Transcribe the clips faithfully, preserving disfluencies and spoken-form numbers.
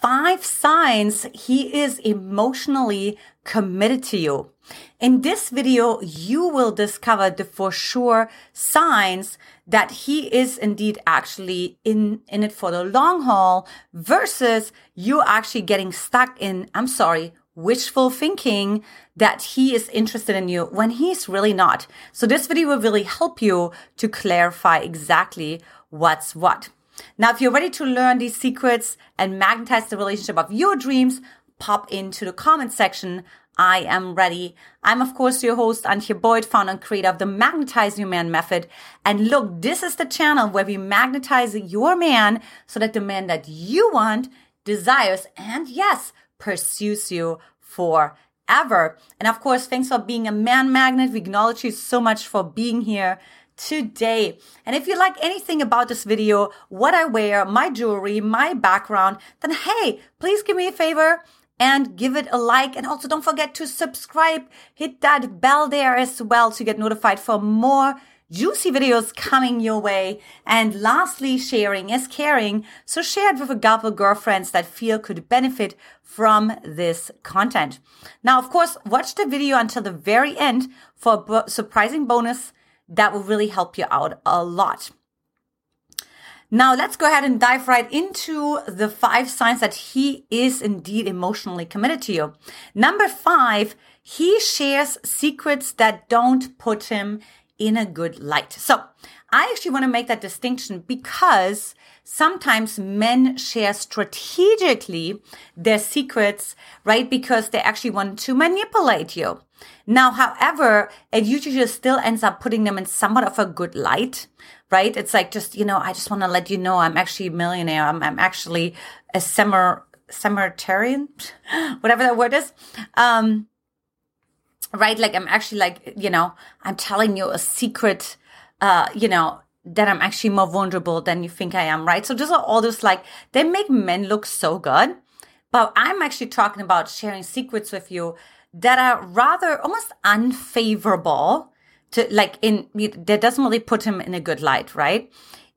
five signs he is emotionally committed to you. In this video, you will discover the for sure signs that he is indeed actually in, in it for the long haul versus you actually getting stuck in, I'm sorry, wishful thinking that he is interested in you when he's really not. So this video will really help you to clarify exactly what's what. Now, if you're ready to learn these secrets and magnetize the relationship of your dreams, pop into the comment section. I am ready. I'm, of course, your host, Antje Boyd, founder and creator of the Magnetize Your Man Method. And look, this is the channel where we magnetize your man so that the man that you want, desires, and yes, pursues you forever. And of course, thanks for being a man magnet. We acknowledge you so much for being here today. And if you like anything about this video, what I wear, my jewelry, my background, then hey, please give me a favor and give it a like. And also don't forget to subscribe. Hit that bell there as well to get notified for more juicy videos coming your way. And lastly, sharing is caring. So share it with a couple of girlfriends that feel could benefit from this content. Now, of course, watch the video until the very end for a surprising bonus that will really help you out a lot. Now, let's go ahead and dive right into the five signs that he is indeed emotionally committed to you. Number five, he shares secrets that don't put him in a good light. So I actually want to make that distinction because sometimes men share strategically their secrets, right? Because they actually want to manipulate you. Now, however, it usually just still ends up putting them in somewhat of a good light, right? It's like, just, you know, I just want to let you know I'm actually a millionaire. I'm, I'm actually a summer, summeritarian, whatever that word is. Um, right? Like, I'm actually like, you know, I'm telling you a secret, uh, you know, that I'm actually more vulnerable than you think I am, right? So those are all those, like, they make men look so good, but I'm actually talking about sharing secrets with you that are rather almost unfavorable to, like, in, that doesn't really put him in a good light, right?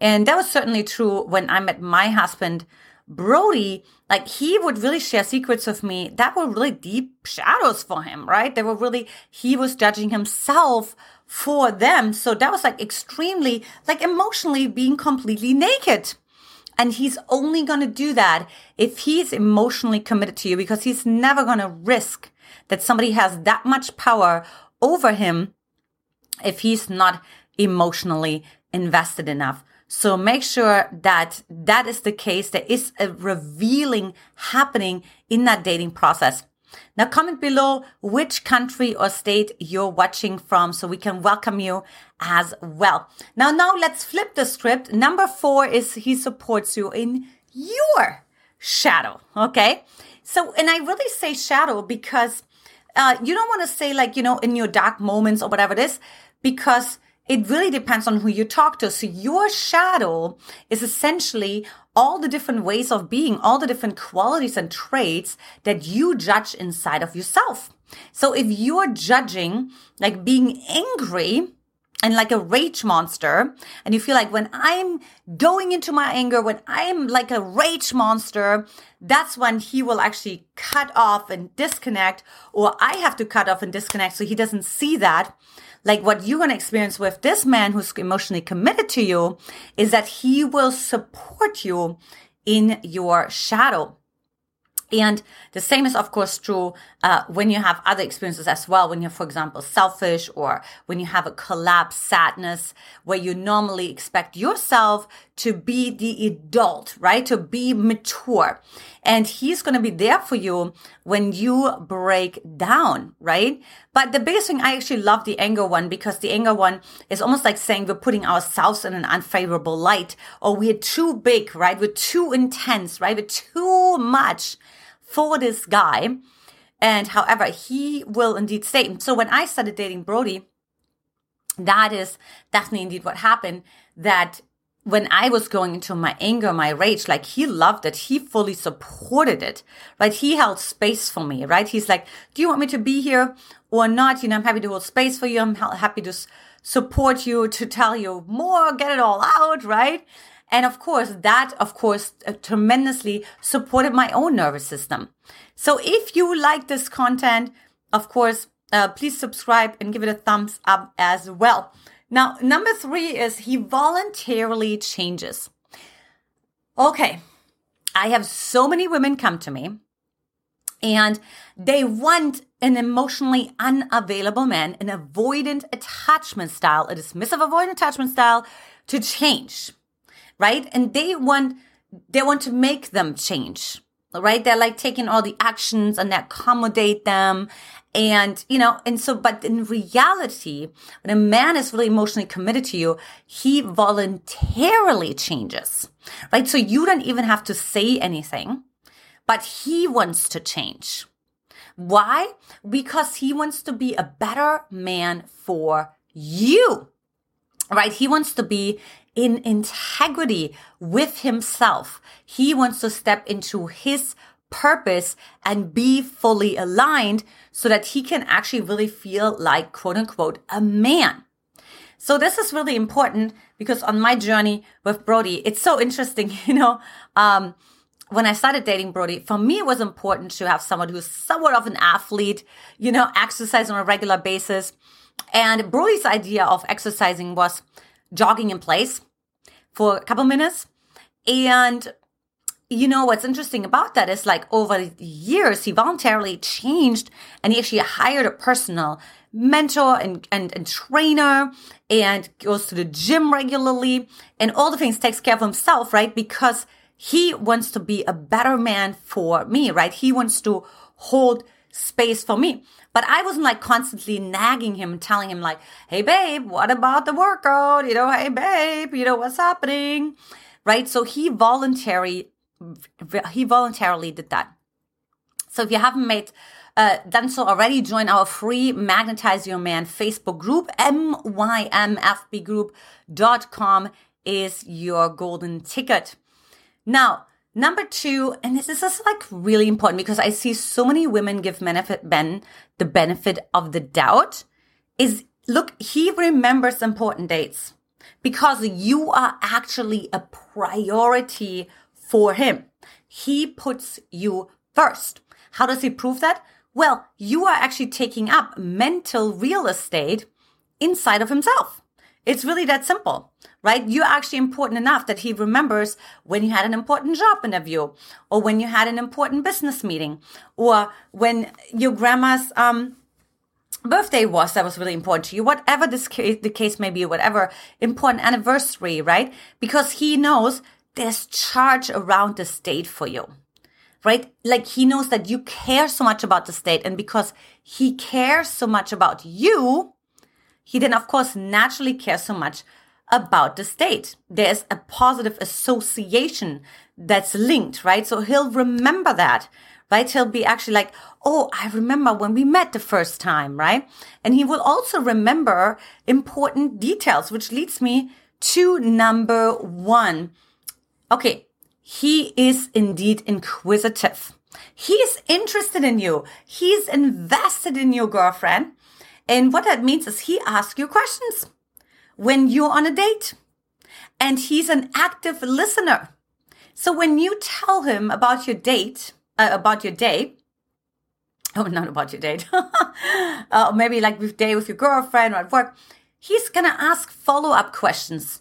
And that was certainly true when I met my husband, Brody. Like, he would really share secrets with me that were really deep shadows for him, right? They were really, he was judging himself for them. So that was like extremely, like, emotionally being completely naked. And he's only going to do that if he's emotionally committed to you, because he's never going to risk that somebody has that much power over him if he's not emotionally invested enough. So make sure that that is the case. There is a revealing happening in that dating process. Now, comment below which country or state you're watching from so we can welcome you as well. Now, now let's flip the script. Number four is he supports you in your shadow, okay? So, and I really say shadow because uh, you don't want to say, like, you know, in your dark moments or whatever it is, because it really depends on who you talk to. So your shadow is essentially all the different ways of being, all the different qualities and traits that you judge inside of yourself. So if you're judging, like, being angry and like a rage monster, and you feel like, when I'm going into my anger, when I'm like a rage monster, that's when he will actually cut off and disconnect, or I have to cut off and disconnect so he doesn't see that. Like, what you're going to experience with this man who's emotionally committed to you is that he will support you in your shadow. And the same is, of course, true uh, when you have other experiences as well, when you're, for example, selfish, or when you have a collapse, sadness, where you normally expect yourself to be the adult, right? To be mature. And he's going to be there for you when you break down, right? But the biggest thing, I actually love the anger one, because the anger one is almost like saying we're putting ourselves in an unfavorable light, or we're too big, right? We're too intense, right? We're too much for this guy. And however, he will indeed stay. So when I started dating Brody, that is definitely indeed what happened, that when I was going into my anger, my rage, like, he loved it. He fully supported it, right? He held space for me, right? He's like, do you want me to be here or not? You know, I'm happy to hold space for you. I'm happy to support you, to tell you more, get it all out, right? And of course, that, of course, uh, tremendously supported my own nervous system. So if you like this content, of course, uh, please subscribe and give it a thumbs up as well. Now, number three is he voluntarily changes. Okay, I have so many women come to me and they want an emotionally unavailable man, an avoidant attachment style, a dismissive avoidant attachment style to change, right? And they want they want to make them change, right? They're like taking all the actions and they accommodate them. And, you know, and so, but in reality, when a man is really emotionally committed to you, he voluntarily changes, right? So you don't even have to say anything, but he wants to change. Why? Because he wants to be a better man for you, right? He wants to be in integrity with himself. He wants to step into his purpose and be fully aligned so that he can actually really feel like, quote unquote, a man. So this is really important because on my journey with Brody, it's so interesting, you know, um, when I started dating Brody, for me, it was important to have someone who's somewhat of an athlete, you know, exercise on a regular basis. And Brody's idea of exercising was jogging in place for a couple minutes. And you know, what's interesting about that is like over the years, he voluntarily changed and he actually hired a personal mentor and, and, and trainer and goes to the gym regularly and all the things, takes care of himself, right? Because he wants to be a better man for me, right? He wants to hold space for me. But I wasn't like constantly nagging him and telling him like, hey, babe, what about the workout? You know, hey, babe, you know, what's happening, right? So he voluntarily He voluntarily did that. So if you haven't made uh, done so already, join our free Magnetize Your Man Facebook group. M Y M F B group dot com is your golden ticket. Now, number two, and this is just like really important because I see so many women give benefit men the benefit of the doubt, is look, he remembers important dates because you are actually a priority for him. He puts you first. How does he prove that? Well, you are actually taking up mental real estate inside of himself. It's really that simple, right? You're actually important enough that he remembers when you had an important job interview or when you had an important business meeting or when your grandma's um, birthday was that was really important to you, whatever this case, the case may be, whatever important anniversary, right? Because he knows there's charge around the state for you, right? Like he knows that you care so much about the state, and because he cares so much about you, he then of course naturally cares so much about the state. There's a positive association that's linked, right? So he'll remember that, right? He'll be actually like, oh, I remember when we met the first time, right? And he will also remember important details, which leads me to number one. Okay, he is indeed inquisitive. He's interested in you. He's invested in you, girlfriend. And what that means is he asks you questions when you're on a date. And he's an active listener. So when you tell him about your date, uh, about your day, oh, not about your date, uh, maybe like with day with your girlfriend or at work, he's going to ask follow-up questions.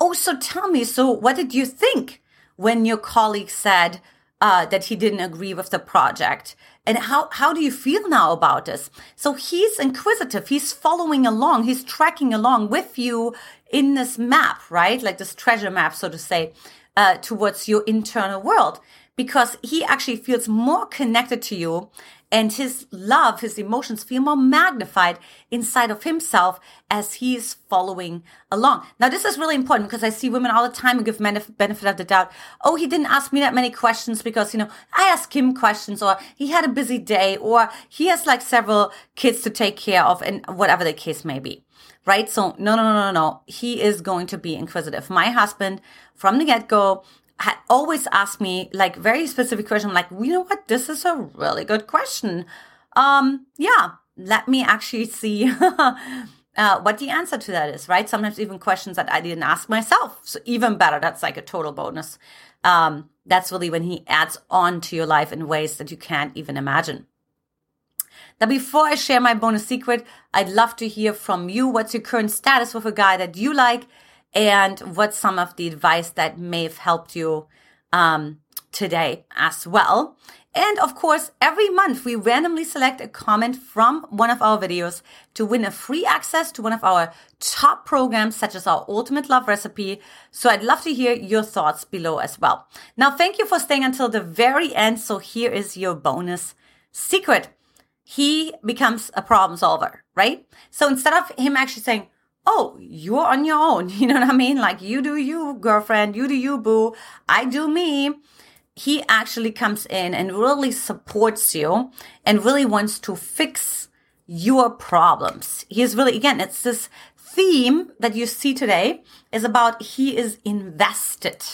Oh, so tell me, so what did you think when your colleague said uh, that he didn't agree with the project? And how, how do you feel now about this? So he's inquisitive. He's following along. He's tracking along with you in this map, right? Like this treasure map, so to say, uh, towards your internal world, because he actually feels more connected to you and his love, his emotions feel more magnified inside of himself as he's following along. Now, this is really important because I see women all the time who give men the benefit of the doubt. Oh, he didn't ask me that many questions because, you know, I ask him questions, or he had a busy day, or he has like several kids to take care of, and whatever the case may be, right? So no, no, no, no, no. He is going to be inquisitive. My husband, from the get-go, had always asked me like very specific question. I'm like, you know what? This is a really good question. Um, yeah, let me actually see uh, what the answer to that is, right? Sometimes even questions that I didn't ask myself. So even better, that's like a total bonus. Um, that's really when he adds on to your life in ways that you can't even imagine. Now, before I share my bonus secret, I'd love to hear from you. What's your current status with a guy that you like? And what's some of the advice that may have helped you um, today as well? And of course, every month we randomly select a comment from one of our videos to win a free access to one of our top programs, such as our Ultimate Love Recipe. So I'd love to hear your thoughts below as well. Now, thank you for staying until the very end. So here is your bonus secret. He becomes a problem solver, right? So instead of him actually saying, oh, you're on your own. You know what I mean? Like, you do you, girlfriend. You do you, boo. I do me. He actually comes in and really supports you and really wants to fix your problems. He is really, again, it's this theme that you see today is about he is invested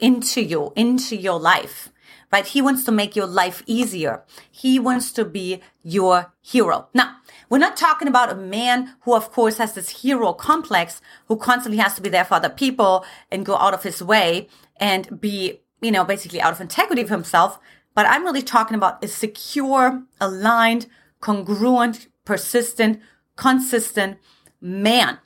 into you, into your life, right? He wants to make your life easier. He wants to be your hero. Now, we're not talking about a man who, of course, has this hero complex, who constantly has to be there for other people and go out of his way and be, you know, basically out of integrity of himself. But I'm really talking about a secure, aligned, congruent, persistent, consistent man,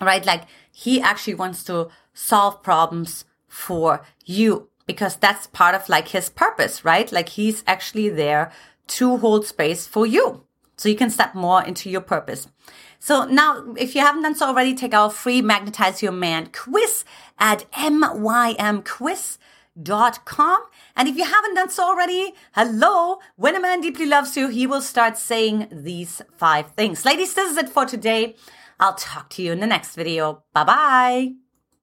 right? Like, he actually wants to solve problems for you, because that's part of like his purpose, right? Like, he's actually there to hold space for you, so you can step more into your purpose. So now, if you haven't done so already, take our free Magnetize Your Man quiz at m y m quiz dot com. And if you haven't done so already, hello, when a man deeply loves you, he will start saying these five things. Ladies, this is it for today. I'll talk to you in the next video. Bye-bye.